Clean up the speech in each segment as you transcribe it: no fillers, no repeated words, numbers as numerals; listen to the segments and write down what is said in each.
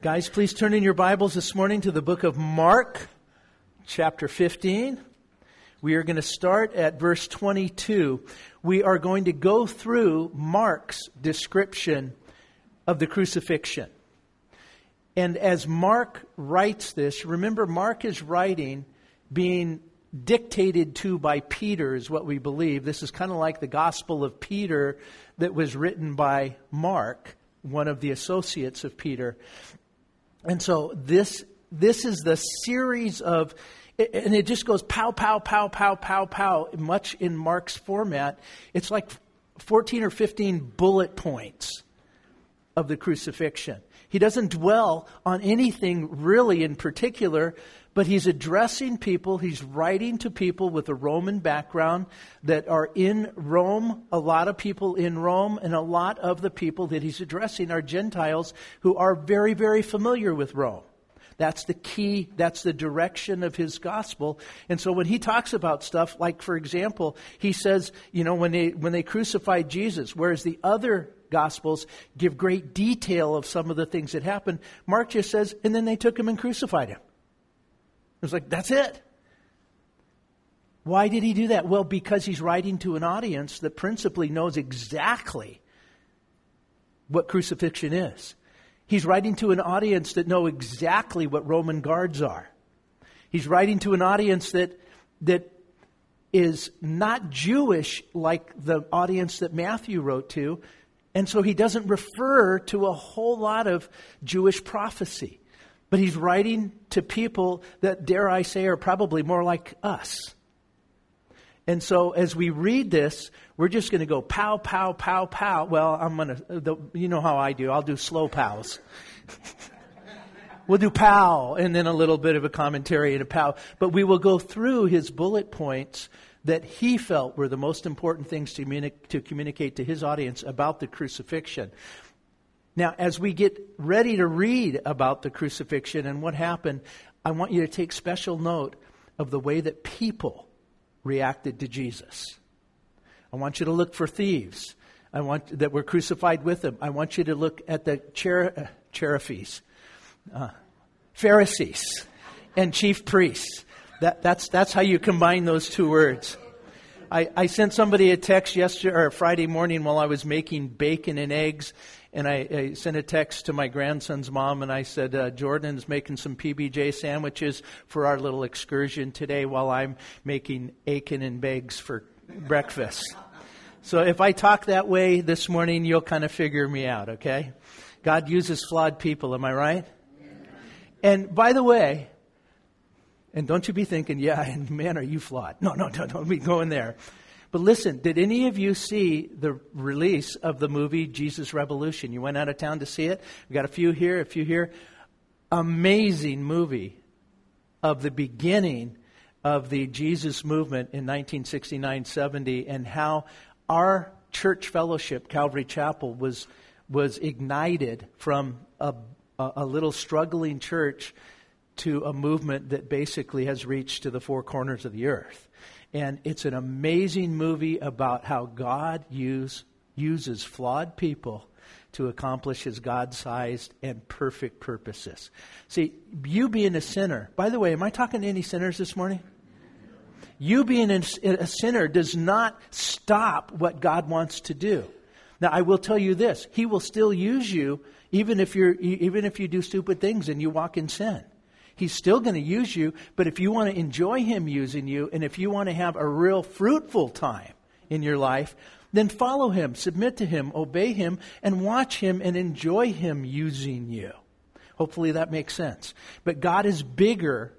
Guys, please turn in your Bibles this morning to the book of Mark, chapter 15. We are going to start at verse 22. We are going to go through Mark's description of the crucifixion. And as Mark writes this, remember Mark is writing being dictated to by Peter is what we believe. This is kind of like the Gospel of Peter that was written by Mark, one of the associates of Peter. And so this is the series of, and it just goes pow, pow, pow, pow, pow, pow, much in Mark's format. It's like 14 or 15 bullet points of the crucifixion. He doesn't dwell on anything really in particular, but he's addressing people. He's writing to people with a Roman background that are in Rome. A lot of people in Rome, and a lot of the people that he's addressing are Gentiles who are very, very familiar with Rome. That's the key. That's the direction of his gospel. And so when he talks about stuff, like, for example, he says, you know, when they crucified Jesus, whereas the other Gospels give great detail of some of the things that happened, Mark just says, and then they took him and crucified him. It was like, that's it. Why did he do that? Well, because he's writing to an audience that principally knows exactly what crucifixion is. He's writing to an audience that know exactly what Roman guards are. He's writing to an audience that is not Jewish like the audience that Matthew wrote to. And so he doesn't refer to a whole lot of Jewish prophecy. But he's writing to people that, dare I say, are probably more like us. And so as we read this, we're just going to go pow, pow, pow, pow. Well, I'm going to, you know how I do. I'll do slow pows. We'll do pow and then a little bit of a commentary and a pow. But we will go through his bullet points that he felt were the most important things to communicate to his audience about the crucifixion. Now, as we get ready to read about the crucifixion and what happened, I want you to take special note of the way that people reacted to Jesus. I want you to look for thieves that were crucified with him. I want you to look at the Pharisees and chief priests. That's how you combine those two words. I sent somebody a text yesterday or Friday morning while I was making bacon and eggs, and I sent a text to my grandson's mom, and I said, Jordan's making some PBJ sandwiches for our little excursion today while I'm making Aiken and Bags for breakfast. So if I talk that way this morning, you'll kind of figure me out, okay? God uses flawed people, am I right? Yeah. And by the way, and don't you be thinking, yeah, and man, are you flawed. No, don't be going there. But listen, did any of you see the release of the movie Jesus Revolution? You went out of town to see it? We got a few here, a few here. Amazing movie of the beginning of the Jesus movement in 1969-70 and how our church fellowship, Calvary Chapel, was ignited from a little struggling church to a movement that basically has reached to the four corners of the earth. And it's an amazing movie about how God uses flawed people to accomplish his God-sized and perfect purposes. See, you being a sinner, by the way, am I talking to any sinners this morning? You being a sinner does not stop what God wants to do. Now, I will tell you this, he will still use you even if you do stupid things and you walk in sin. He's still going to use you, but if you want to enjoy him using you, and if you want to have a real fruitful time in your life, then follow him, submit to him, obey him, and watch him and enjoy him using you. Hopefully that makes sense. But God is bigger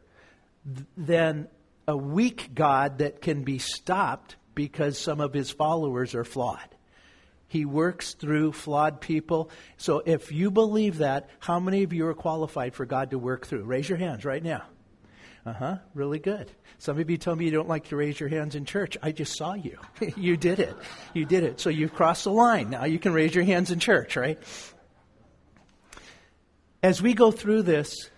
than a weak God that can be stopped because some of his followers are flawed. He works through flawed people. So if you believe that, how many of you are qualified for God to work through? Raise your hands right now. Really good. Some of you tell me you don't like to raise your hands in church. I just saw you. You did it. So you've crossed the line. Now you can raise your hands in church, right? As we go through this,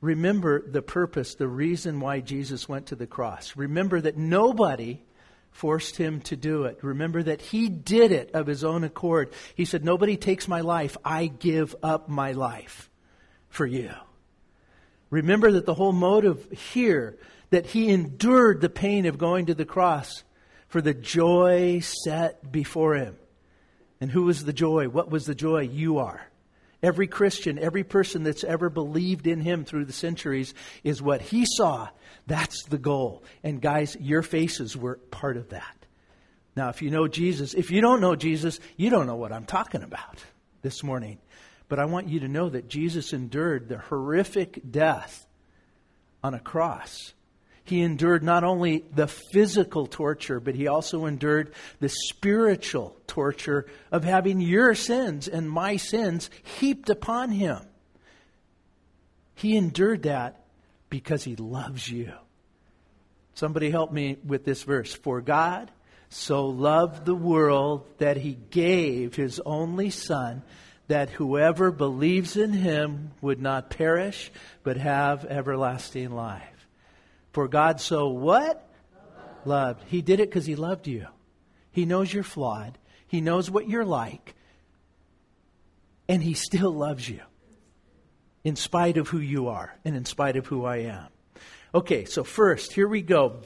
remember the purpose, the reason why Jesus went to the cross. Remember that nobody forced him to do it. Remember that he did it of his own accord. He said, nobody takes my life. I give up my life. for you. Remember that the whole motive here, that he endured the pain of going to the cross for the joy set before him. And who was the joy? What was the joy? You are. Every Christian, every person that's ever believed in him through the centuries is what he saw. That's the goal. And guys, your faces were part of that. Now, if you know Jesus, if you don't know Jesus, you don't know what I'm talking about this morning. But I want you to know that Jesus endured the horrific death on a cross. He endured not only the physical torture, but he also endured the spiritual torture of having your sins and my sins heaped upon him. He endured that because he loves you. Somebody help me with this verse. For God so loved the world that he gave his only Son, that whoever believes in him would not perish, but have everlasting life. For God so what? Loved. He did it because he loved you. He knows you're flawed. He knows what you're like. And he still loves you. In spite of who you are. And in spite of who I am. Okay, so first, here we go.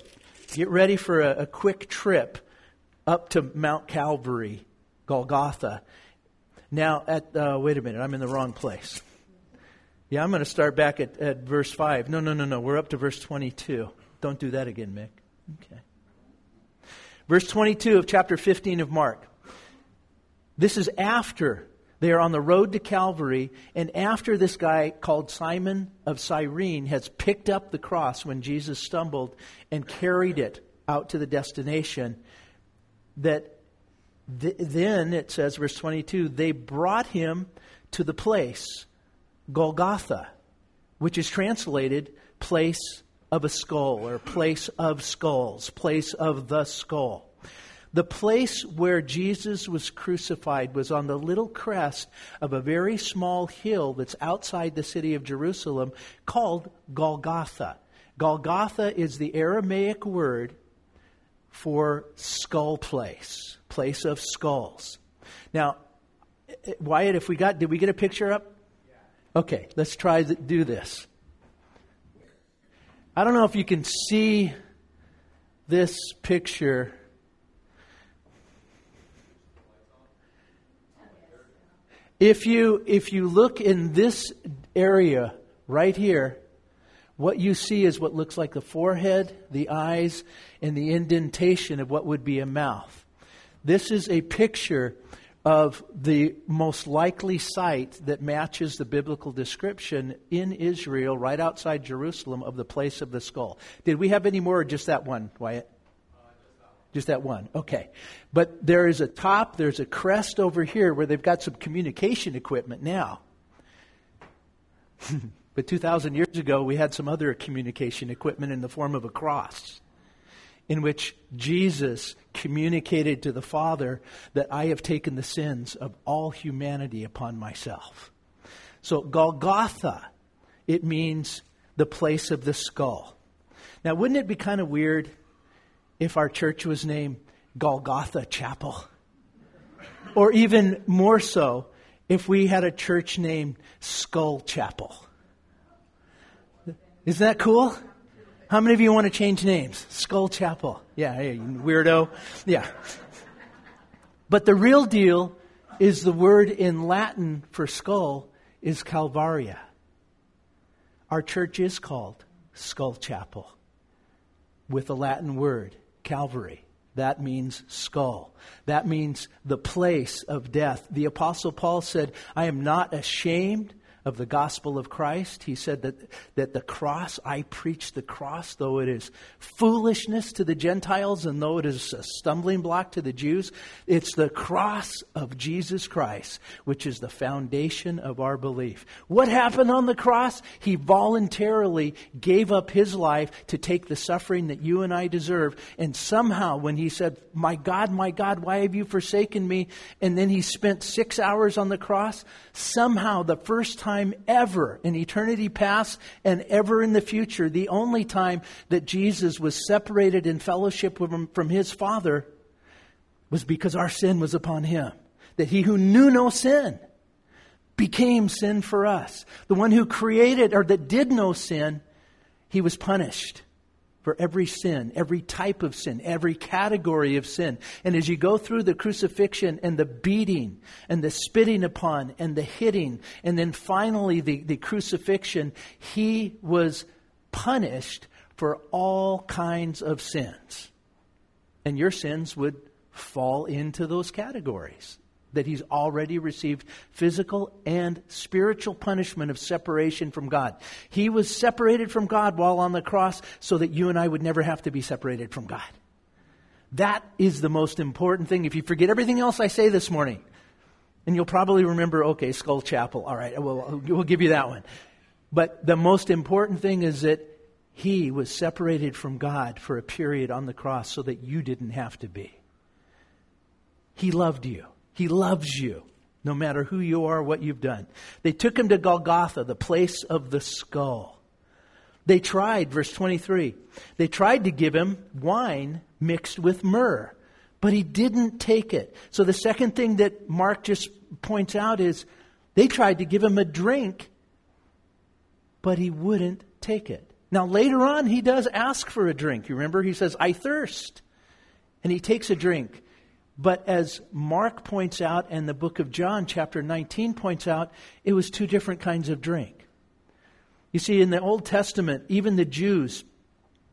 Get ready for a quick trip up to Mount Calvary, Golgotha. Now, wait a minute, I'm in the wrong place. Yeah, I'm going to start back at verse 5. No. We're up to verse 22. Don't do that again, Mick. Okay. Verse 22 of chapter 15 of Mark. This is after they are on the road to Calvary, and after this guy called Simon of Cyrene has picked up the cross when Jesus stumbled and carried it out to the destination, that then it says, verse 22, they brought him to the place Golgotha, which is translated place of a skull or place of skulls, place of the skull. The place where Jesus was crucified was on the little crest of a very small hill that's outside the city of Jerusalem called Golgotha. Golgotha is the Aramaic word for skull place, place of skulls. Now, Wyatt, did we get a picture up? Okay, let's try to do this. I don't know if you can see this picture. If you look in this area right here, what you see is what looks like the forehead, the eyes, and the indentation of what would be a mouth. This is a picture of the most likely site that matches the biblical description in Israel, right outside Jerusalem, of the place of the skull. Did we have any more or just that one, Wyatt? Just that one. Okay. But there is a top, there's a crest over here where they've got some communication equipment now. But 2,000 years ago, we had some other communication equipment in the form of a cross, in which Jesus communicated to the Father that I have taken the sins of all humanity upon myself. So Golgotha, it means the place of the skull. Now, wouldn't it be kind of weird if our church was named Golgotha Chapel? Or even more so, if we had a church named Skull Chapel. Isn't that cool? How many of you want to change names? Skull Chapel. Yeah, hey, weirdo. Yeah. But the real deal is the word in Latin for skull is Calvaria. Our church is called Skull Chapel with the Latin word, Calvary. That means skull. That means the place of death. The Apostle Paul said, I am not ashamed of the gospel of Christ. He said that the cross, I preach the cross, though it is foolishness to the Gentiles and though it is a stumbling block to the Jews, it's the cross of Jesus Christ, which is the foundation of our belief. What happened on the cross? He voluntarily gave up his life to take the suffering that you and I deserve. And somehow when he said, my God, why have you forsaken me? And then he spent 6 hours on the cross. Somehow the first time ever in eternity past and ever in the future, the only time that Jesus was separated in fellowship from his Father was because our sin was upon him. That he who knew no sin became sin for us. The one who created or that did no sin, he was punished for every sin, every type of sin, every category of sin. And as you go through the crucifixion and the beating and the spitting upon and the hitting, and then finally the crucifixion, he was punished for all kinds of sins. And your sins would fall into those categories that he's already received physical and spiritual punishment of separation from God. He was separated from God while on the cross so that you and I would never have to be separated from God. That is the most important thing. If you forget everything else I say this morning, and you'll probably remember, okay, Skull Chapel, all right, we'll give you that one. But the most important thing is that he was separated from God for a period on the cross so that you didn't have to be. He loved you. He loves you, no matter who you are, what you've done. They took him to Golgotha, the place of the skull. They tried, verse 23, they tried to give him wine mixed with myrrh, but he didn't take it. So the second thing that Mark just points out is they tried to give him a drink, but he wouldn't take it. Now later on, he does ask for a drink. You remember, he says, I thirst. And he takes a drink. But as Mark points out and the book of John chapter 19 points out, it was two different kinds of drink. You see, in the Old Testament, even the Jews,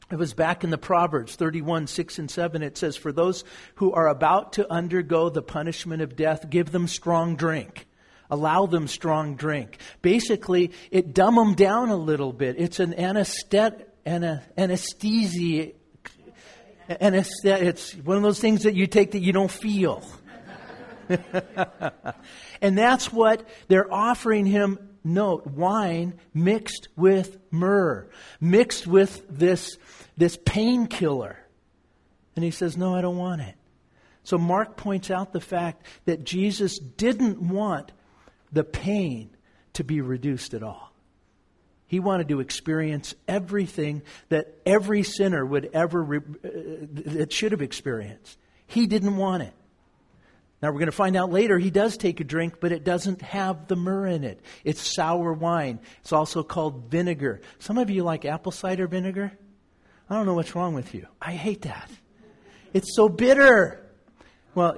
it was back in the Proverbs 31:6-7, it says, for those who are about to undergo the punishment of death, give them strong drink. Allow them strong drink. Basically, it dumb them down a little bit. It's an anesthesia. And it's one of those things that you take that you don't feel. And that's what they're offering him. Note, wine mixed with myrrh, mixed with this painkiller. And he says, no, I don't want it. So Mark points out the fact that Jesus didn't want the pain to be reduced at all. He wanted to experience everything that every sinner would ever, that should have experienced. He didn't want it. Now we're going to find out later, he does take a drink, but it doesn't have the myrrh in it. It's sour wine. It's also called vinegar. Some of you like apple cider vinegar. I don't know what's wrong with you. I hate that. It's so bitter. Well,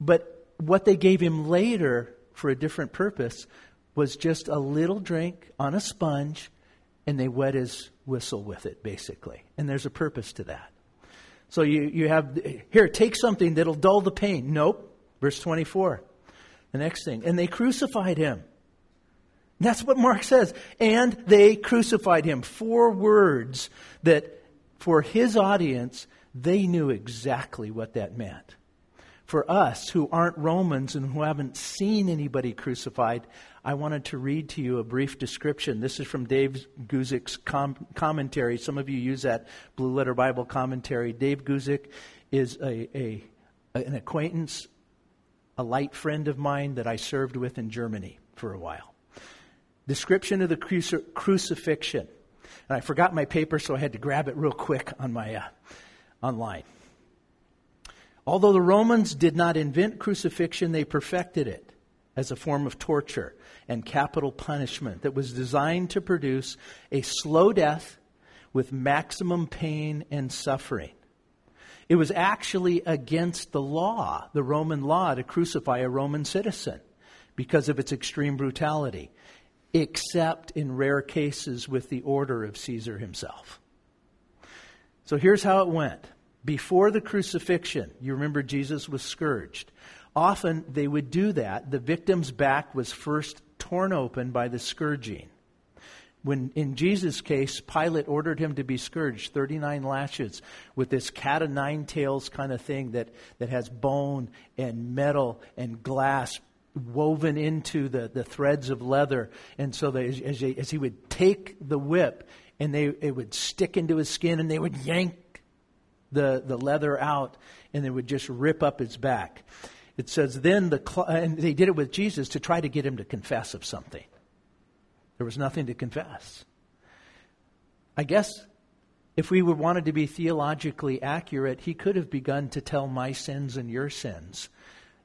but what they gave him later for a different purpose was just a little drink on a sponge, and they wet his whistle with it, basically. And there's a purpose to that. So you have, here, take something that'll dull the pain. Nope. Verse 24, the next thing. And they crucified him. And that's what Mark says. And they crucified him. Four words that for his audience, they knew exactly what that meant. For us who aren't Romans and who haven't seen anybody crucified, I wanted to read to you a brief description. This is from Dave Guzik's commentary. Some of you use that Blue Letter Bible commentary. Dave Guzik is an acquaintance, a light friend of mine that I served with in Germany for a while. Description of the crucifixion. And I forgot my paper, so I had to grab it real quick on my online. Although the Romans did not invent crucifixion, they perfected it as a form of torture and capital punishment that was designed to produce a slow death with maximum pain and suffering. It was actually against the law, the Roman law, to crucify a Roman citizen because of its extreme brutality, except in rare cases with the order of Caesar himself. So here's how it went. Before the crucifixion, you remember Jesus was scourged. Often they would do that. The victim's back was first torn open by the scourging. When in Jesus' case, Pilate ordered him to be scourged, 39 lashes with this cat of nine tails kind of thing that has bone and metal and glass woven into the threads of leather. And so as he would take the whip and it would stick into his skin and they would yank the leather out and they would just rip up his back. It says then and they did it with Jesus to try to get him to confess of something. There was nothing to confess. I guess if we wanted to be theologically accurate, he could have begun to tell my sins and your sins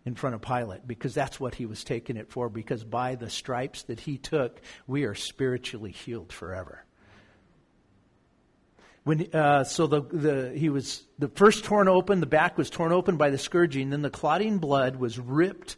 in front of Pilate, because that's what he was taking it for, because by the stripes that he took, we are spiritually healed forever. When the back was torn open by the scourging, then the clotting blood was ripped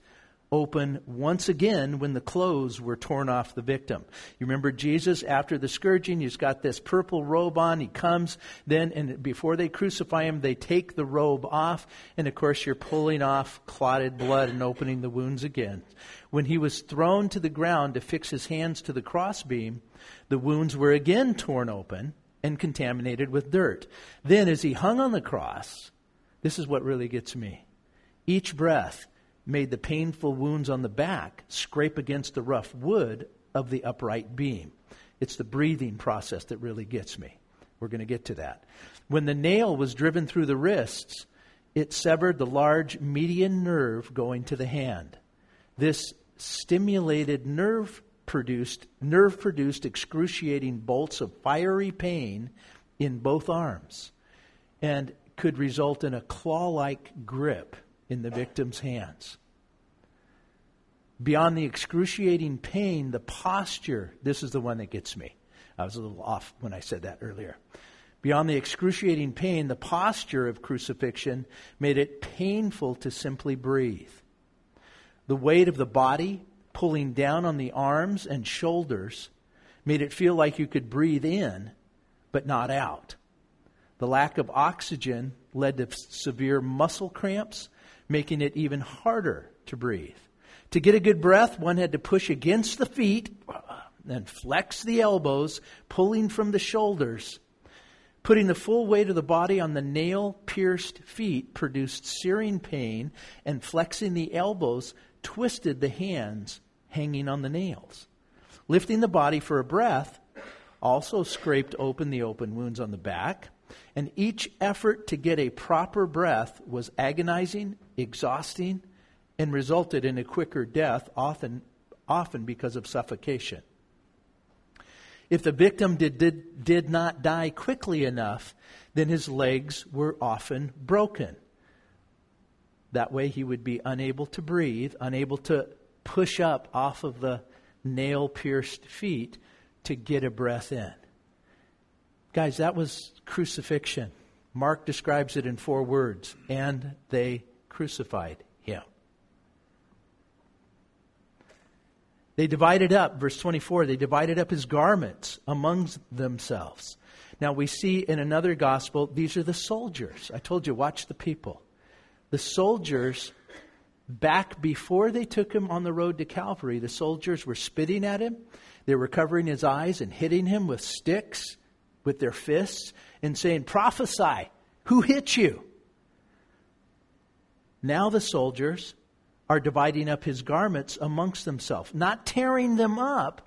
open once again when the clothes were torn off the victim. You remember Jesus after the scourging, he's got this purple robe on. He comes then, and before they crucify him, they take the robe off. And of course, you're pulling off clotted blood and opening the wounds again. When he was thrown to the ground to fix his hands to the crossbeam, the wounds were again torn open and contaminated with dirt. Then as he hung on the cross, this is what really gets me. Each breath made the painful wounds on the back scrape against the rough wood of the upright beam. It's the breathing process that really gets me. We're going to get to that. When the nail was driven through the wrists, it severed the large median nerve going to the hand. This stimulated nerve produced excruciating bolts of fiery pain in both arms and could result in a claw-like grip in the victim's hands. Beyond the excruciating pain, the posture, this is the one that gets me. I was a little off when I said that earlier. Beyond the excruciating pain, the posture of crucifixion made it painful to simply breathe. The weight of the body pulling down on the arms and shoulders made it feel like you could breathe in, but not out. The lack of oxygen led to severe muscle cramps, making it even harder to breathe. To get a good breath, one had to push against the feet and flex the elbows, pulling from the shoulders. Putting the full weight of the body on the nail-pierced feet produced searing pain, and flexing the elbows twisted the hands hanging on the nails. Lifting the body for a breath also scraped open the open wounds on the back. And each effort to get a proper breath was agonizing, exhausting, and resulted in a quicker death, often because of suffocation. If the victim did not die quickly enough, then his legs were often broken. That way he would be unable to breathe, unable to push up off of the nail-pierced feet to get a breath in. Guys, that was crucifixion. Mark describes it in 4 words. And they crucified him. They divided up, verse 24, they divided up his garments amongst themselves. Now we see in another gospel, these are the soldiers. I told you, watch the people. The soldiers, back before they took him on the road to Calvary, the soldiers were spitting at him. They were covering his eyes and hitting him with sticks, with their fists, and saying, prophesy, who hit you? Now the soldiers are dividing up his garments amongst themselves, not tearing them up,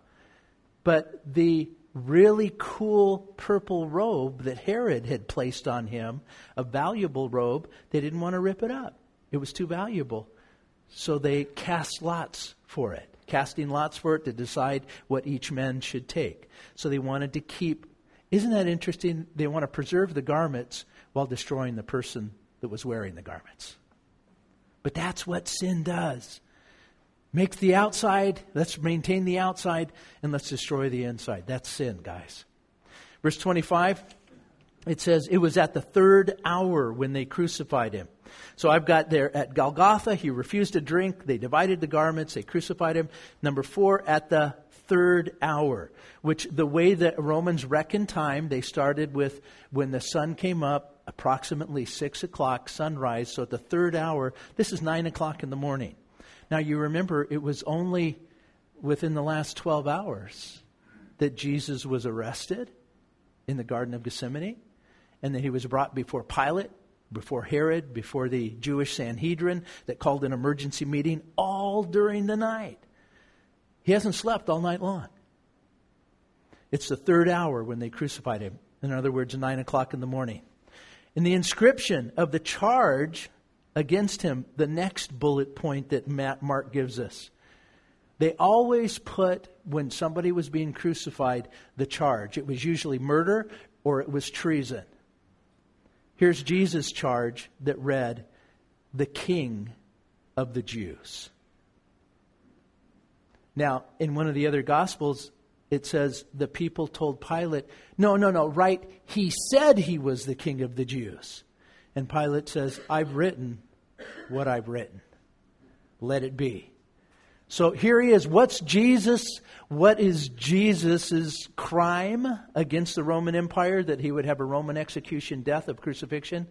but the really cool purple robe that Herod had placed on him, a valuable robe, they didn't want to rip it up. It was too valuable. So they cast lots for it, casting lots for it to decide what each man should take. So they wanted to keep. Isn't that interesting? They want to preserve the garments while destroying the person that was wearing the garments. But that's what sin does. Make the outside, let's maintain the outside, and let's destroy the inside. That's sin, guys. Verse 25, it says, it was at the 3rd hour when they crucified him. So I've got there at Golgotha, he refused to drink. They divided the garments. They crucified him. Number 4, at the 3rd hour, which the way that Romans reckon time, they started with when the sun came up, approximately 6 o'clock sunrise. So at the 3rd hour, this is 9 o'clock in the morning. Now you remember it was only within the last 12 hours that Jesus was arrested in the Garden of Gethsemane, and that he was brought before Pilate, before Herod, before the Jewish Sanhedrin that called an emergency meeting all during the night. He hasn't slept all night long. It's the 3rd hour when they crucified him. In other words, 9 o'clock in the morning. In the inscription of the charge against him, the next bullet point that Mark gives us, they always put, when somebody was being crucified, the charge. It was usually murder or it was treason. Here's Jesus' charge that read, the King of the Jews. Now, in one of the other Gospels, it says the people told Pilate, no, right? He said he was the king of the Jews. And Pilate says, I've written what I've written. Let it be. So here he is. What is Jesus's crime against the Roman Empire? That he would have a Roman execution, death of crucifixion?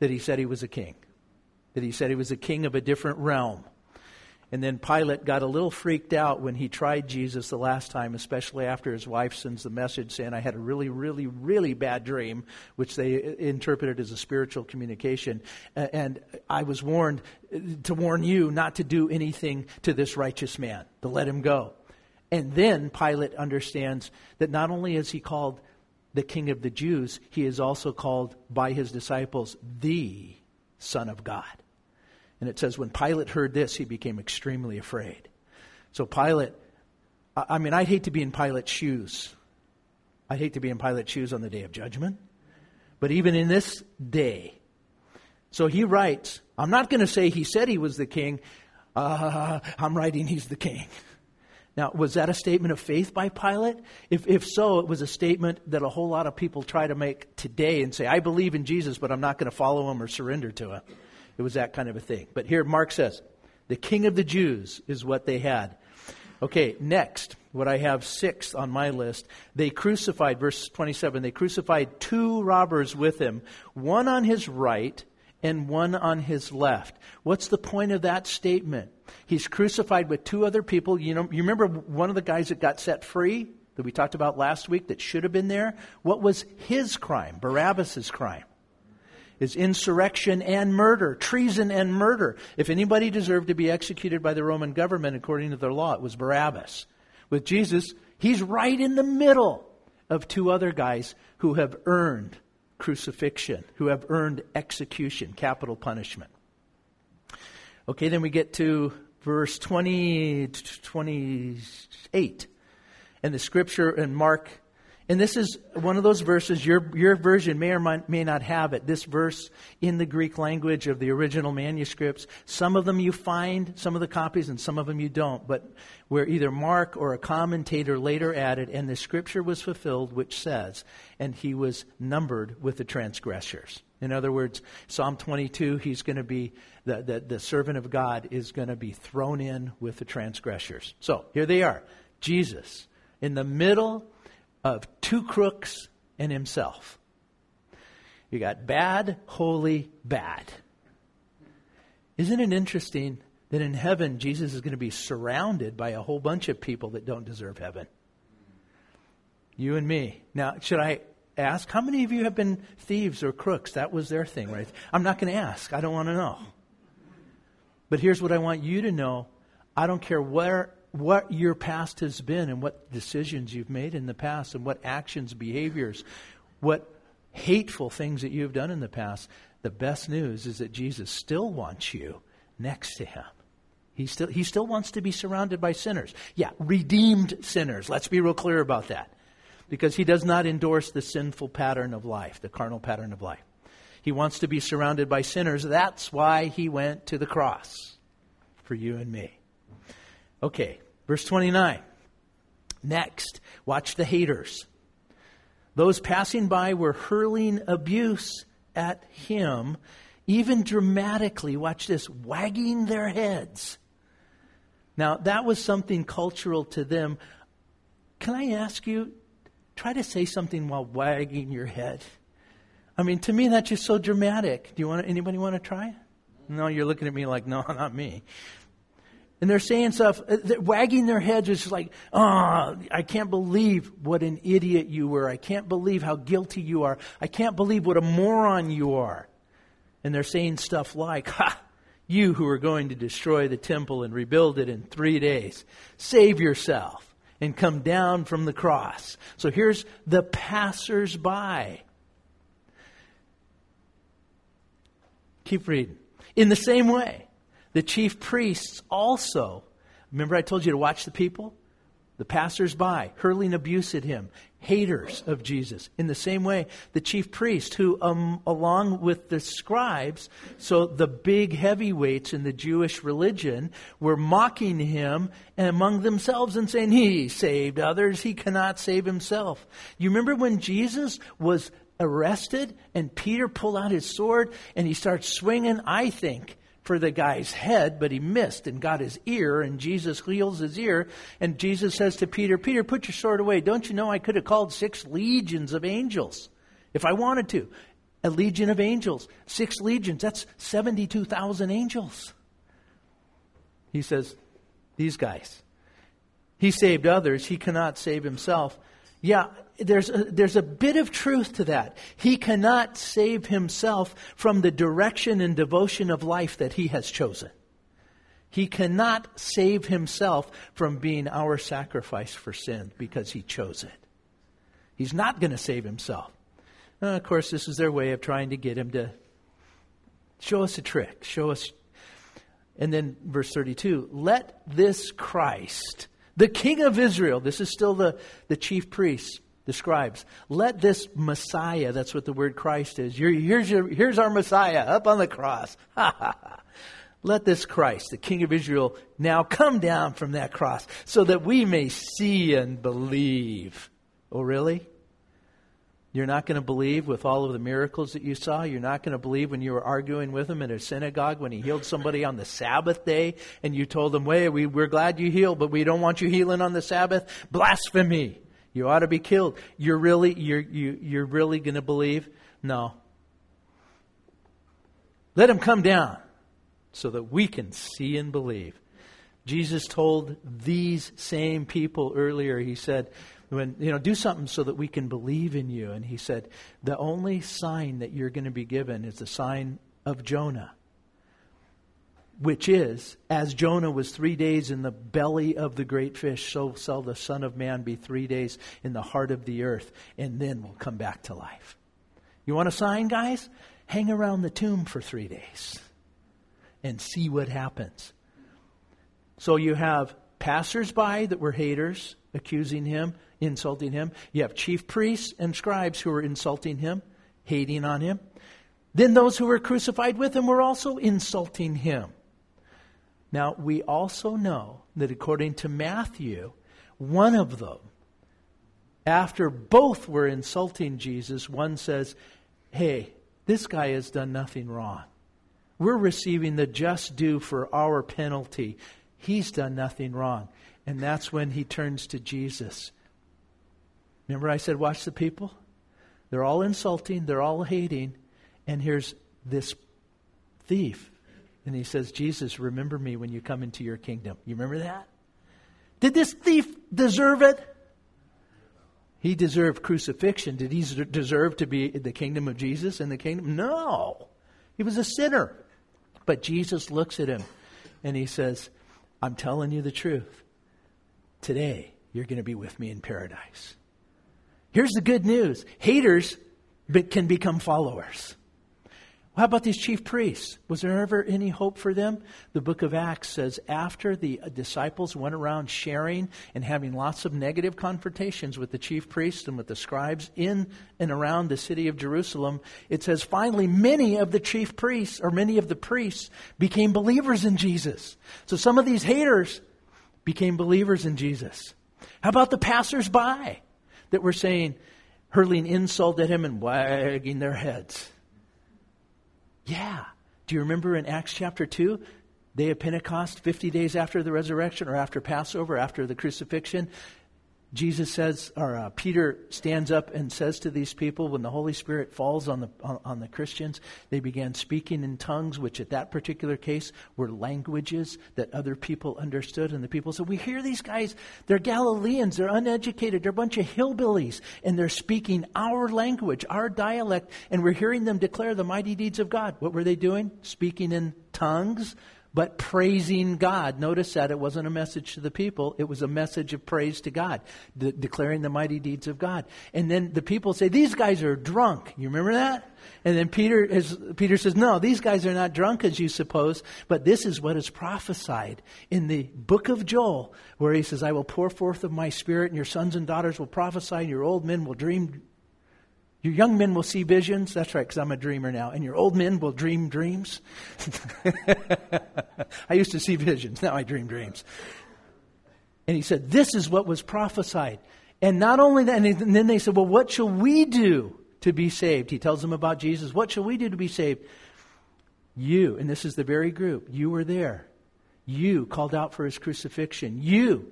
That he said he was a king. That he said he was a king of a different realm. And then Pilate got a little freaked out when he tried Jesus the last time, especially after his wife sends the message saying, I had a really, really, really bad dream, which they interpreted as a spiritual communication. And I was warned to warn you not to do anything to this righteous man, to let him go. And then Pilate understands that not only is he called the King of the Jews, he is also called by his disciples the Son of God. And it says, when Pilate heard this, he became extremely afraid. So Pilate, I'd hate to be in Pilate's shoes. I'd hate to be in Pilate's shoes on the day of judgment. But even in this day. So he writes, I'm not going to say he said he was the king. I'm writing he's the king. Now, was that a statement of faith by Pilate? If so, it was a statement that a whole lot of people try to make today and say, I believe in Jesus, but I'm not going to follow him or surrender to him. It was that kind of a thing. But here Mark says, the King of the Jews is what they had. Okay, next, what I have sixth on my list. They crucified, verse 27, they crucified two robbers with him, one on his right and one on his left. What's the point of that statement? He's crucified with two other people. You remember one of the guys that got set free that we talked about last week that should have been there? What was his crime? Barabbas' crime is insurrection and murder, treason and murder. If anybody deserved to be executed by the Roman government, according to their law, it was Barabbas. With Jesus, he's right in the middle of two other guys who have earned crucifixion, who have earned execution, capital punishment. Okay, then we get to verse 28. And the scripture in Mark. And this is one of those verses, your version may or may not have it. This verse in the Greek language of the original manuscripts, some of them you find, some of the copies, and some of them you don't. But where either Mark or a commentator later added, and the scripture was fulfilled, which says, and he was numbered with the transgressors. In other words, Psalm 22, he's going to be, the servant of God is going to be thrown in with the transgressors. So here they are, Jesus in the middle of two crooks and himself. You got bad, holy, bad. Isn't it interesting that in heaven, Jesus is going to be surrounded by a whole bunch of people that don't deserve heaven? You and me. Now, should I ask, how many of you have been thieves or crooks? That was their thing, right? I'm not going to ask. I don't want to know. But here's what I want you to know. I don't care what your past has been and what decisions you've made in the past and what actions, behaviors, what hateful things that you've done in the past, the best news is that Jesus still wants you next to him. He still wants to be surrounded by sinners. Yeah, redeemed sinners. Let's be real clear about that. Because he does not endorse the sinful pattern of life, the carnal pattern of life. He wants to be surrounded by sinners. That's why he went to the cross for you and me. Okay, verse 29. Next, watch the haters. Those passing by were hurling abuse at him, even dramatically, watch this, wagging their heads. Now, that was something cultural to them. Can I ask you, try to say something while wagging your head? I mean, to me, that's just so dramatic. Anybody want to try it? No, you're looking at me like, no, not me. And they're saying stuff, wagging their heads, is like, oh, I can't believe what an idiot you were. I can't believe how guilty you are. I can't believe what a moron you are. And they're saying stuff like, ha, you who are going to destroy the temple and rebuild it in 3 days, save yourself and come down from the cross. So here's the passers-by. Keep reading. In the same way, the chief priests also, remember I told you to watch the people? the passers-by hurling abuse at him, haters of Jesus. In the same way, the chief priest who, along with the scribes, so the big heavyweights in the Jewish religion, were mocking him and among themselves and saying, he saved others, he cannot save himself. You remember when Jesus was arrested and Peter pulled out his sword and he starts swinging, I think, for the guy's head, but he missed and got his ear, and Jesus heals his ear. And Jesus says to Peter, Peter, put your sword away. Don't you know I could have called 6 legions of angels if I wanted to? A legion of angels, 6 legions, that's 72,000 angels. He says, these guys, he saved others, he cannot save himself. Yeah, there's a bit of truth to that. He cannot save himself from the direction and devotion of life that he has chosen. He cannot save himself from being our sacrifice for sin because he chose it. He's not going to save himself. And of course, this is their way of trying to get him to show us a trick. Show us. And then verse 32, let this Christ, the King of Israel, this is still the chief priests, the scribes. Let this Messiah, that's what the word Christ is. Here's our Messiah up on the cross. Let this Christ, the King of Israel, now come down from that cross so that we may see and believe. Oh, really? You're not going to believe with all of the miracles that you saw? You're not going to believe when you were arguing with him in a synagogue when he healed somebody on the Sabbath day and you told him, hey, we're glad you healed, but we don't want you healing on the Sabbath? Blasphemy. You ought to be killed. You're really going to believe? No. Let him come down so that we can see and believe. Jesus told these same people earlier, he said, when, do something so that we can believe in you. And he said, the only sign that you're going to be given is the sign of Jonah, which is, as Jonah was 3 days in the belly of the great fish, so shall the Son of Man be 3 days in the heart of the earth, and then we'll come back to life. You want a sign, guys? Hang around the tomb for 3 days and see what happens. So you have passers-by that were haters, accusing him, insulting him. You have chief priests and scribes who were insulting him, hating on him. Then those who were crucified with him were also insulting him. Now, we also know that according to Matthew, one of them, after both were insulting Jesus, one says, hey, this guy has done nothing wrong. We're receiving the just due for our penalty. He's done nothing wrong. And that's when he turns to Jesus. Remember I said, watch the people? They're all insulting. They're all hating. And here's this thief. And he says, Jesus, remember me when you come into your kingdom. You remember that? Did this thief deserve it? He deserved crucifixion. Did he deserve to be in the kingdom of Jesus? In the kingdom? No. He was a sinner. But Jesus looks at him and he says, I'm telling you the truth. Today, you're going to be with me in paradise. Here's the good news. Haters can become followers. How about these chief priests? Was there ever any hope for them? The book of Acts says after the disciples went around sharing and having lots of negative confrontations with the chief priests and with the scribes in and around the city of Jerusalem, it says finally many of the chief priests or many of the priests became believers in Jesus. So some of these haters became believers in Jesus. How about the passers-by that were saying, hurling insult at him and wagging their heads? Yeah. Do you remember in Acts chapter 2, day of Pentecost, 50 days after the resurrection or after Passover, after the crucifixion, Jesus says, Peter stands up and says to these people, when the Holy Spirit falls on the Christians, they began speaking in tongues, which at that particular case were languages that other people understood. And the people said, we hear these guys, they're Galileans, they're uneducated, they're a bunch of hillbillies, and they're speaking our language, our dialect, and we're hearing them declare the mighty deeds of God. What were they doing? Speaking in tongues but praising God. Notice that it wasn't a message to the people. It was a message of praise to God, declaring the mighty deeds of God. And then the people say, these guys are drunk. You remember that? And then Peter says, no, these guys are not drunk as you suppose, but this is what is prophesied in the book of Joel, where he says, I will pour forth of my spirit, and your sons and daughters will prophesy, and your old men will dream. Your young men will see visions. That's right, because I'm a dreamer now. And your old men will dream dreams. I used to see visions. Now I dream dreams. And he said, this is what was prophesied. And not only that, and then they said, well, what shall we do to be saved? He tells them about Jesus. What shall we do to be saved? You, and this is the very group, you were there. You called out for his crucifixion. You,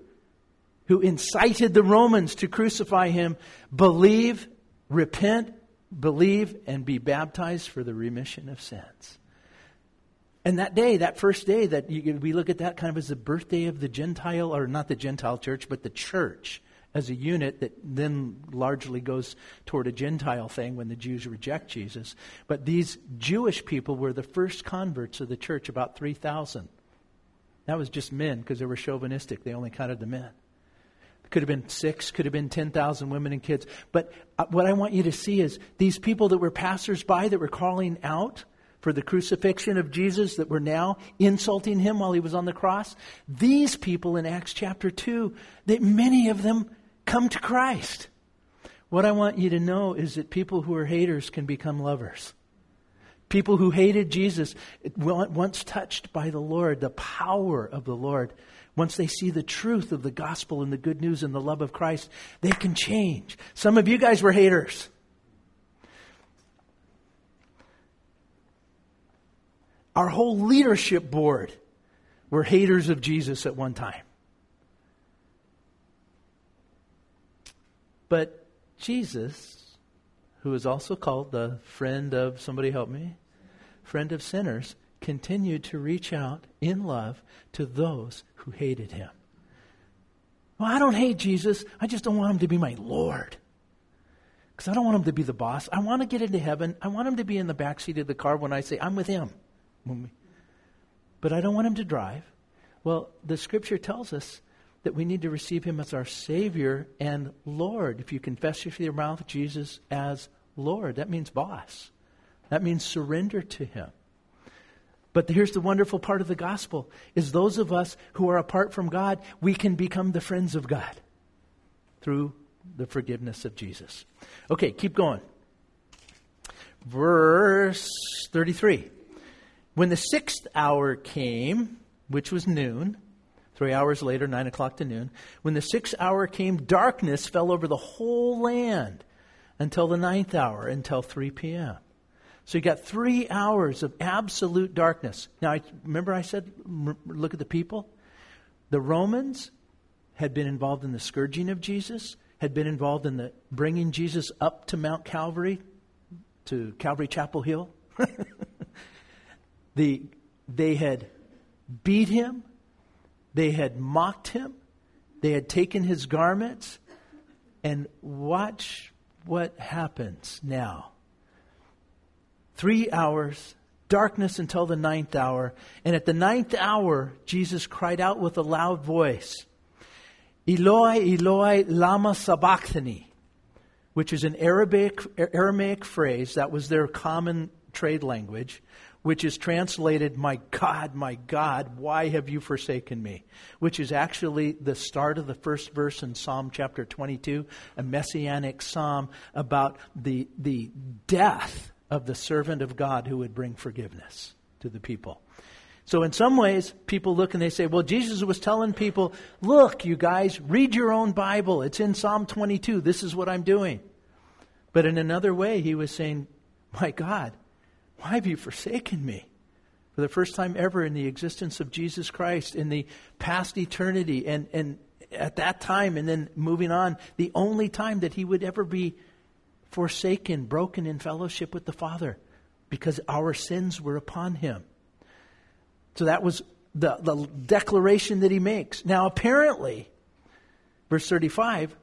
who incited the Romans to crucify him, believe, repent, believe, and be baptized for the remission of sins. And that day, that first day, that we look at that kind of as the birthday of the Gentile, or not the Gentile church, but the church as a unit that then largely goes toward a Gentile thing when the Jews reject Jesus. But these Jewish people were the first converts of the church, about 3,000. That was just men, because they were chauvinistic. They only counted the men. Could have been 6, could have been 10,000 women and kids. But what I want you to see is these people that were passersby, that were calling out for the crucifixion of Jesus, that were now insulting him while he was on the cross. These people in Acts chapter 2, that many of them come to Christ. What I want you to know is that people who are haters can become lovers. People who hated Jesus, once touched by the Lord, the power of the Lord, once they see the truth of the gospel and the good news and the love of Christ, they can change. Some of you guys were haters. Our whole leadership board were haters of Jesus at one time. But Jesus, who is also called the friend of, somebody help me, friend of sinners, continued to reach out in love to those who hated him. Well, I don't hate Jesus. I just don't want him to be my Lord. Because I don't want him to be the boss. I want to get into heaven. I want him to be in the backseat of the car when I say, I'm with him. But I don't want him to drive. Well, the scripture tells us that we need to receive him as our Savior and Lord. If you confess with your mouth Jesus as Lord, that means boss. That means surrender to him. But here's the wonderful part of the gospel, is those of us who are apart from God, we can become the friends of God through the forgiveness of Jesus. Okay, keep going. Verse 33. When the 6th hour came, which was noon, 3 hours later, 9 o'clock to noon, when the 6th hour came, darkness fell over the whole land until the 9th hour, until 3 p.m. So you got 3 hours of absolute darkness. Now, remember I said, look at the people. The Romans had been involved in the scourging of Jesus, had been involved in the bringing Jesus up to Mount Calvary, to Calvary Chapel Hill. They had beat him. They had mocked him. They had taken his garments. And watch what happens now. 3 hours, darkness until the 9th hour. And at the 9th hour, Jesus cried out with a loud voice, Eloi, Eloi, lama sabachthani, which is an Aramaic phrase. That was their common trade language, which is translated, my God, why have you forsaken me? Which is actually the start of the first verse in Psalm chapter 22, a messianic psalm about the death of the servant of God who would bring forgiveness to the people. So in some ways, people look and they say, well, Jesus was telling people, look, you guys, read your own Bible. It's in Psalm 22. This is what I'm doing. But in another way, he was saying, my God, why have you forsaken me? For the first time ever in the existence of Jesus Christ, in the past eternity, and at that time, and then moving on, the only time that he would ever be forsaken, broken in fellowship with the Father, because our sins were upon him. So that was the declaration that he makes. Now apparently, verse 35,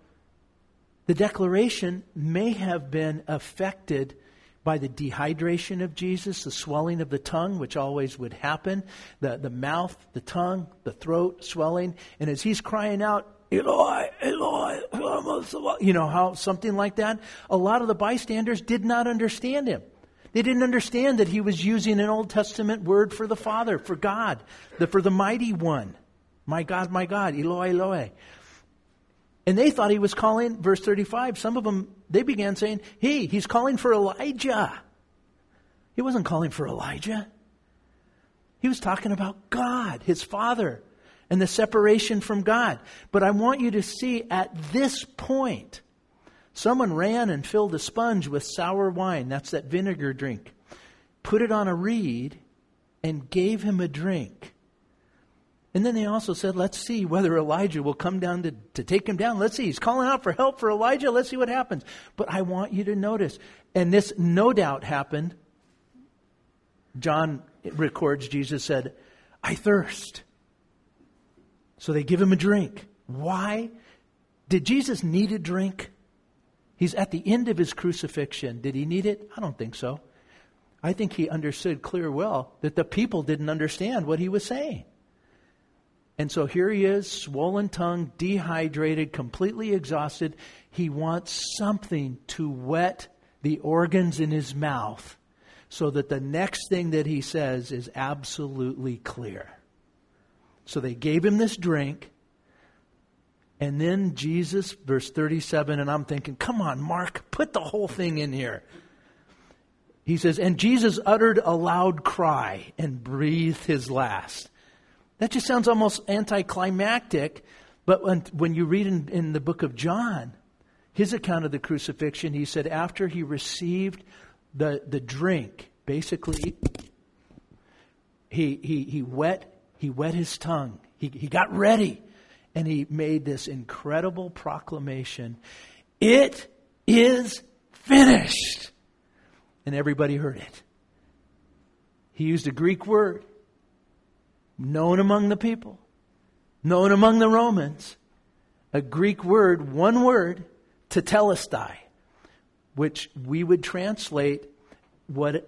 the declaration may have been affected by the dehydration of Jesus, the swelling of the tongue, which always would happen, the mouth, the tongue, the throat swelling. And as he's crying out, Eloi, Eloi, you know, how something like that, a lot of the bystanders did not understand him. They didn't understand that he was using an Old Testament word for the Father, for God, for the Mighty One. My God, Eloi, Eloi. And they thought he was calling, verse 35, some of them, they began saying, hey, he's calling for Elijah. He wasn't calling for Elijah. He was talking about God, his Father, and the separation from God. But I want you to see at this point, someone ran and filled a sponge with sour wine. That's that vinegar drink. Put it on a reed and gave him a drink. And then they also said, let's see whether Elijah will come down to take him down. Let's see. He's calling out for help for Elijah. Let's see what happens. But I want you to notice, and this no doubt happened. John records Jesus said, I thirst. So they give him a drink. Why? Did Jesus need a drink? He's at the end of his crucifixion. Did he need it? I don't think so. I think he understood clear well that the people didn't understand what he was saying. And so here he is, swollen tongue, dehydrated, completely exhausted. He wants something to wet the organs in his mouth so that the next thing that he says is absolutely clear. So they gave him this drink. And then Jesus, verse 37, and I'm thinking, come on, Mark, put the whole thing in here. He says, and Jesus uttered a loud cry and breathed his last. That just sounds almost anticlimactic. But when you read in the book of John, his account of the crucifixion, he said after he received the drink, basically, he wet his tongue. He got ready. And he made this incredible proclamation. It is finished. And everybody heard it. He used a Greek word known among the people, known among the Romans. A Greek word, one word, Tetelestai, which we would translate what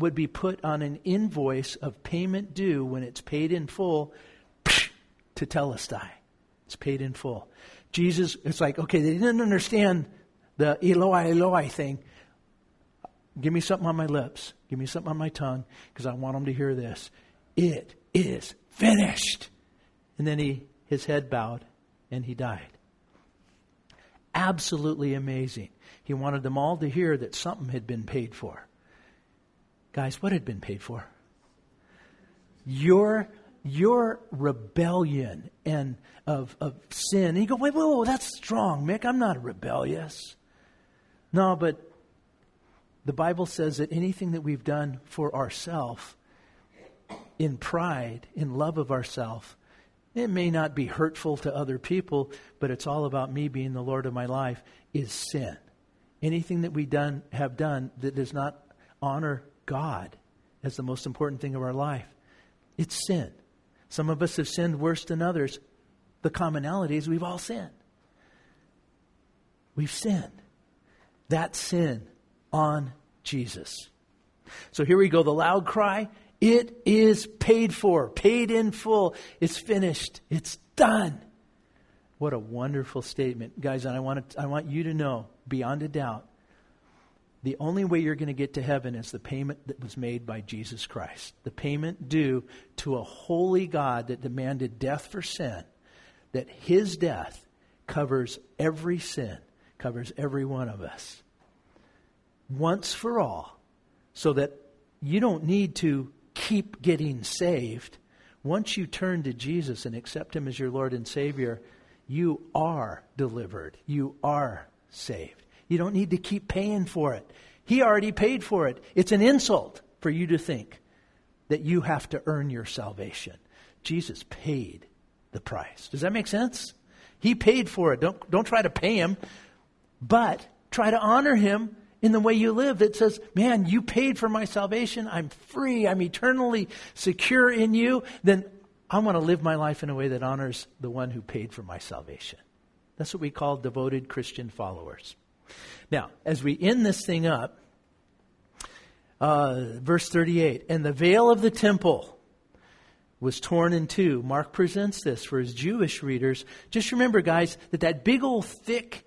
would be put on an invoice of payment due when it's paid in full, Tetelestai. It's paid in full. Jesus, it's like, okay, they didn't understand the Eloi, Eloi thing. Give me something on my lips. Give me something on my tongue because I want them to hear this. It is finished. And then his head bowed and he died. Absolutely amazing. He wanted them all to hear that something had been paid for. Guys, what had been paid for? Your rebellion and of sin. And you go, wait, whoa, that's strong, Mick. I'm not rebellious. No, but the Bible says that anything that we've done for ourselves, in pride, in love of ourselves, it may not be hurtful to other people, but it's all about me being the Lord of my life, is sin. Anything that we have done that does not honor God as the most important thing of our life, it's sin. Some of us have sinned worse than others. The commonality is we've all sinned. We've sinned. That sin on Jesus. So here we go. The loud cry. It is paid for. Paid in full. It's finished. It's done. What a wonderful statement. Guys, and I want you to know, beyond a doubt, the only way you're going to get to heaven is the payment that was made by Jesus Christ. The payment due to a holy God that demanded death for sin. That his death covers every sin, covers every one of us. Once for all. So that you don't need to keep getting saved. Once you turn to Jesus and accept him as your Lord and Savior, you are delivered. You are saved. You don't need to keep paying for it. He already paid for it. It's an insult for you to think that you have to earn your salvation. Jesus paid the price. Does that make sense? He paid for it. Don't try to pay him, but try to honor him in the way you live. That says, man, you paid for my salvation. I'm free. I'm eternally secure in you. Then I want to live my life in a way that honors the one who paid for my salvation. That's what we call devoted Christian followers. Now, as we end this thing up, verse 38. And the veil of the temple was torn in two. Mark presents this for his Jewish readers. Just remember, guys, that big old thick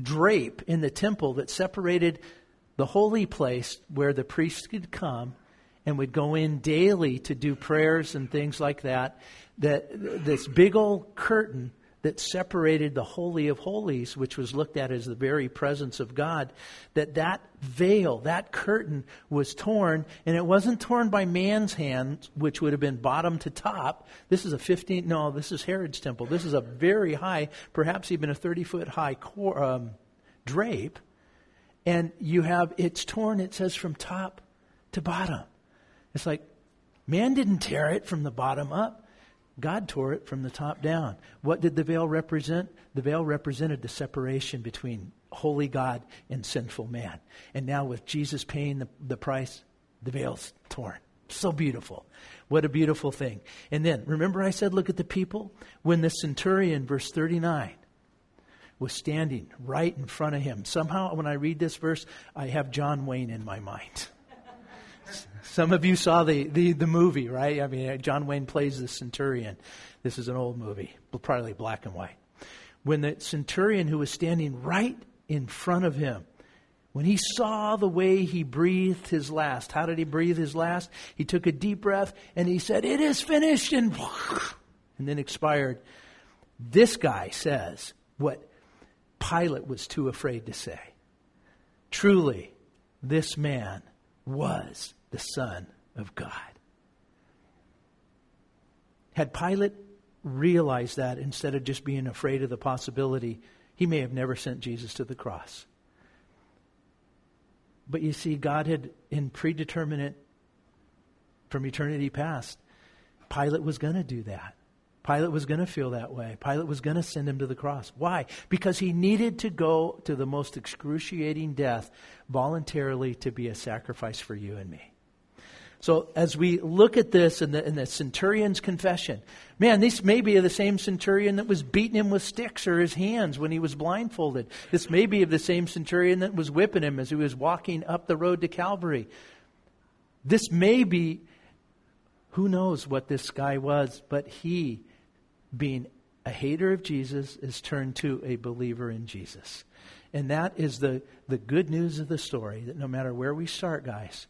drape in the temple that separated the holy place where the priests could come and would go in daily to do prayers and things like that, that this big old curtain that separated the Holy of Holies, which was looked at as the very presence of God, that veil, that curtain was torn, and it wasn't torn by man's hand, which would have been bottom to top. This is Herod's temple. This is a very high, perhaps even a 30-foot high drape, and it's torn, it says, from top to bottom. It's like, man didn't tear it from the bottom up. God tore it from the top down. What did the veil represent? The veil represented the separation between holy God and sinful man. And now with Jesus paying the price, the veil's torn. So beautiful. What a beautiful thing. And then, remember I said, look at the people? When the centurion, verse 39, was standing right in front of him. Somehow, when I read this verse, I have John Wayne in my mind. Some of you saw the movie, right? I mean, John Wayne plays the centurion. This is an old movie, probably black and white. When the centurion who was standing right in front of him, when he saw the way he breathed his last, how did he breathe his last? He took a deep breath and he said, "It is finished," and then expired. This guy says what Pilate was too afraid to say. Truly, this man was the Son of God. Had Pilate realized that instead of just being afraid of the possibility, he may have never sent Jesus to the cross. But you see, God had, in predeterminate from eternity past, Pilate was going to do that. Pilate was going to feel that way. Pilate was going to send him to the cross. Why? Because he needed to go to the most excruciating death voluntarily to be a sacrifice for you and me. So as we look at this in the centurion's confession, man, this may be the same centurion that was beating him with sticks or his hands when he was blindfolded. This may be the same centurion that was whipping him as he was walking up the road to Calvary. This may be, who knows what this guy was, but he, being a hater of Jesus, is turned to a believer in Jesus. And that is the good news of the story, that no matter where we start, guys,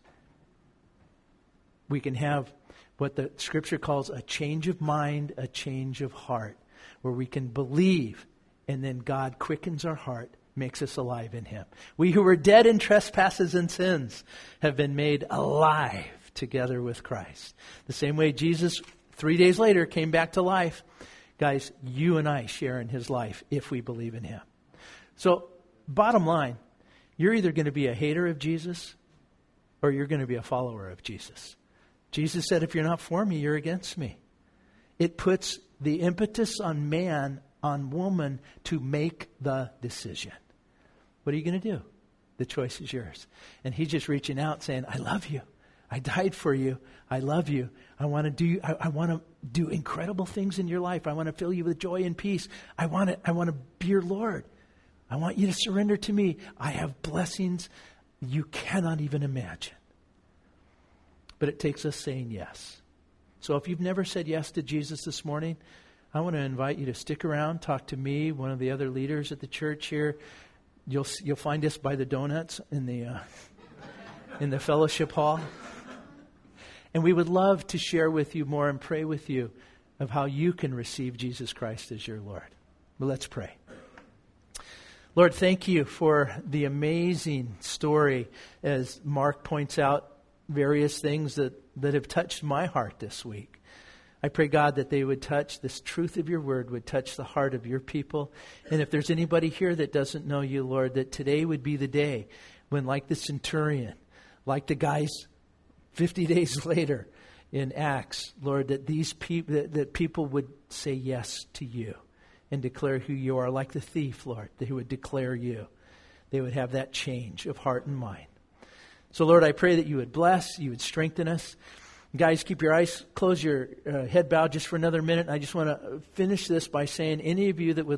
we can have what the Scripture calls a change of mind, a change of heart, where we can believe, and then God quickens our heart, makes us alive in Him. We who were dead in trespasses and sins have been made alive together with Christ. The same way Jesus 3 days later came back to life. Guys, you and I share in His life if we believe in Him. So, bottom line, you're either going to be a hater of Jesus or you're going to be a follower of Jesus. Jesus said, if you're not for me, you're against me. It puts the impetus on man, on woman, to make the decision. What are you going to do? The choice is yours. And He's just reaching out saying, I love you. I died for you. I love you. I want to do incredible things in your life. I want to fill you with joy and peace. I want to be your Lord. I want you to surrender to me. I have blessings you cannot even imagine. But it takes us saying yes. So if you've never said yes to Jesus this morning, I want to invite you to stick around, talk to me, one of the other leaders at the church here. You'll find us by the donuts in the fellowship hall. And we would love to share with you more and pray with you of how you can receive Jesus Christ as your Lord. But let's pray. Lord, thank you for the amazing story, as Mark points out various things that have touched my heart this week. I pray, God, that they would touch, this truth of your word would touch the heart of your people. And if there's anybody here that doesn't know you, Lord, that today would be the day when, like the centurion, like the guys 50 days later in Acts, Lord, that these people, that people would say yes to you and declare who you are, like the thief, Lord. They would declare you. They would have that change of heart and mind. So, Lord, I pray that you would bless, you would strengthen us. Guys, keep your eyes closed, your head bowed just for another minute. I just want to finish this by saying, any of you that would